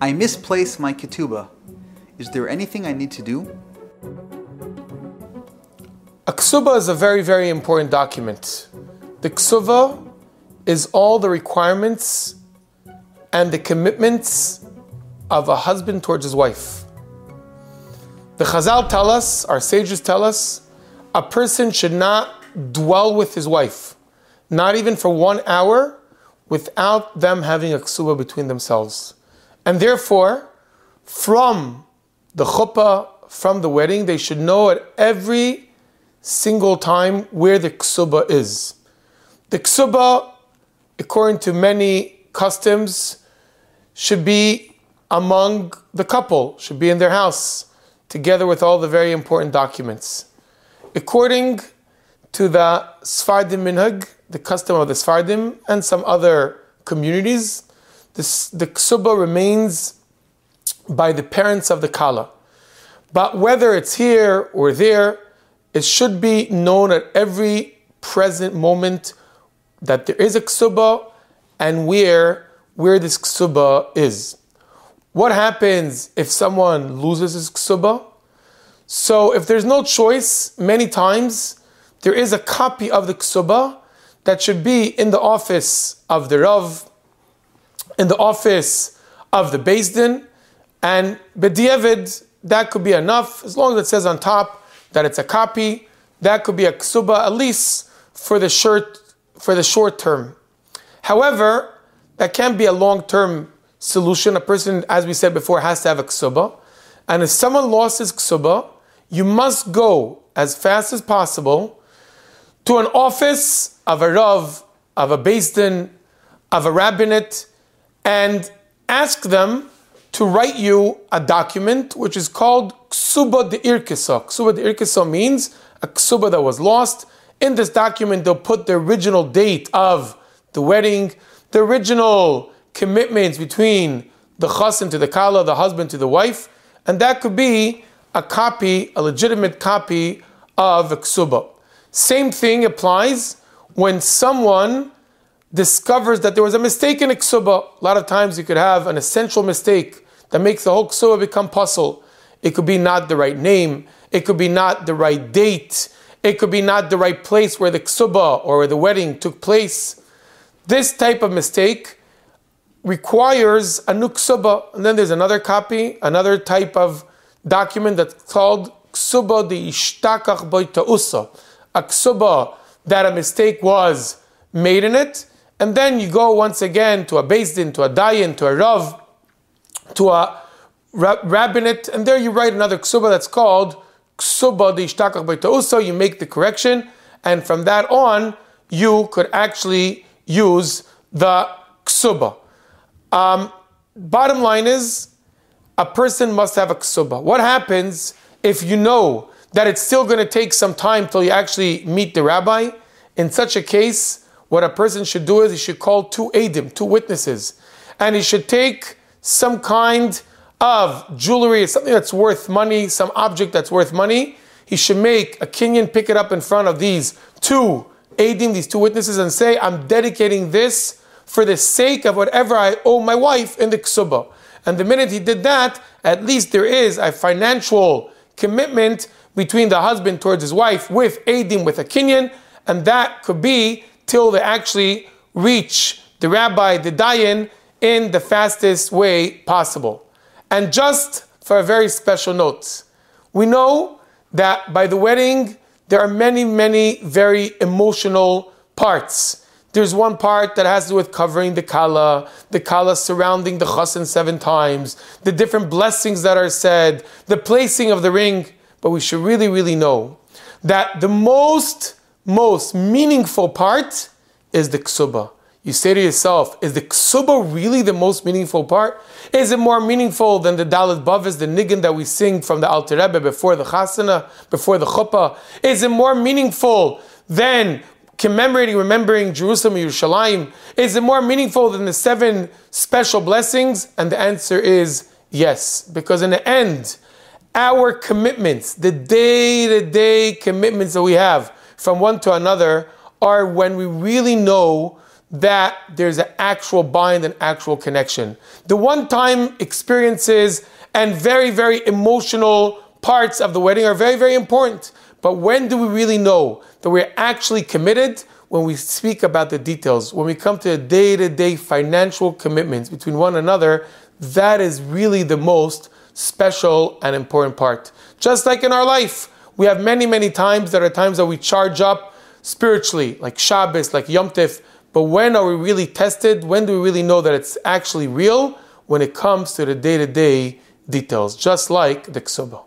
I misplaced my ketubah. Is there anything I need to do? A Ksuba is a very, very important document. The Ksuba is all the requirements and the commitments of a husband towards his wife. The chazal tell us, our sages tell us, a person should not dwell with his wife, not even for 1 hour, without them having a Ksuba between themselves. And therefore, from the chuppah, from the wedding, they should know at every single time where the Ksuba is. The Ksuba, according to many customs, should be among the couple, should be in their house, together with all the very important documents. According to the Sfardim Minhag, the custom of the Sfardim and some other communities, the Ksuba remains by the parents of the kallah. But whether it's here or there, it should be known at every present moment that there is a Ksuba and where this Ksuba is. What happens if someone loses his Ksuba? So if there's no choice, many times there is a copy of the Ksuba that should be in the office of the Rav, in the office of the Beis Din, and b'di'eved, that could be enough, as long as it says on top that it's a copy, that could be a Ksuba, at least for the short term. However, that can't be a long-term solution. A person, as we said before, has to have a Ksuba. And if someone lost his Ksuba, you must go as fast as possible to an office of a Rav, of a Beis Din, of a rabbinate, and ask them to write you a document which is called Ksuba DeIrkesa. Ksuba DeIrkesa means a Ksuba that was lost. In this document, they'll put the original date of the wedding, the original commitments between the chasen to the kallah, the husband to the wife, and that could be a copy, a legitimate copy of a Ksuba. Same thing applies when someone discovers that there was a mistake in a Ksuba. A lot of times you could have an essential mistake that makes the whole Ksuba become puzzle. It could be not the right name. It could be not the right date. It could be not the right place where the Ksuba or where the wedding took place. This type of mistake requires a nuksuba. And then there's another copy, another type of document that's called Ksuba De Yishtakach Boi uso. A Ksuba that a mistake was made in it, and then you go once again to a Beis Din, to a Dayan, to a Rav, to a rabbinate, and there you write another Ksuba that's called Ksuba De Yishtakach Boi uso. You make the correction, and from that on, you could actually use the Ksuba. Bottom line is, a person must have a Ksuba. What happens if you know that it's still going to take some time till you actually meet the rabbi? In such a case, what a person should do is he should call 2 adim, 2 witnesses, and he should take some kind of jewelry, something that's worth money, some object that's worth money. He should make a kinyan, pick it up in front of these 2 adim, these 2 witnesses, and say, I'm dedicating this for the sake of whatever I owe my wife in the Ksuba. And the minute he did that, at least there is a financial commitment between the husband towards his wife with adim, with a kinyan, and that could be till they actually reach the rabbi, the dayan, in the fastest way possible. And just for a very special note, we know that by the wedding, there are many, many very emotional parts. There's one part that has to do with covering the kallah surrounding the chasen 7 times, the different blessings that are said, the placing of the ring. But we should really, really know that the most meaningful part is the Ksuba. You say to yourself, is the Ksuba really the most meaningful part? Is it more meaningful than the Dalet Bavis, the Niggun that we sing from the Alter Rebbe before the Chasana, before the chuppah? Is it more meaningful than remembering Jerusalem, Yerushalayim? Is it more meaningful than the 7 special blessings? And the answer is yes. Because in the end, our commitments, the day-to-day commitments that we have from one to another, are when we really know that there's an actual bind and actual connection. The one-time experiences and very, very emotional parts of the wedding are very, very important. But when do we really know that we're actually committed? When we speak about the details, when we come to the day-to-day financial commitments between one another, that is really the most special and important part. Just like in our life, we have many, many times that are times that we charge up spiritually, like Shabbos, like Yom Tov. But when are we really tested? When do we really know that it's actually real? When it comes to the day-to-day details, just like the Ksuba.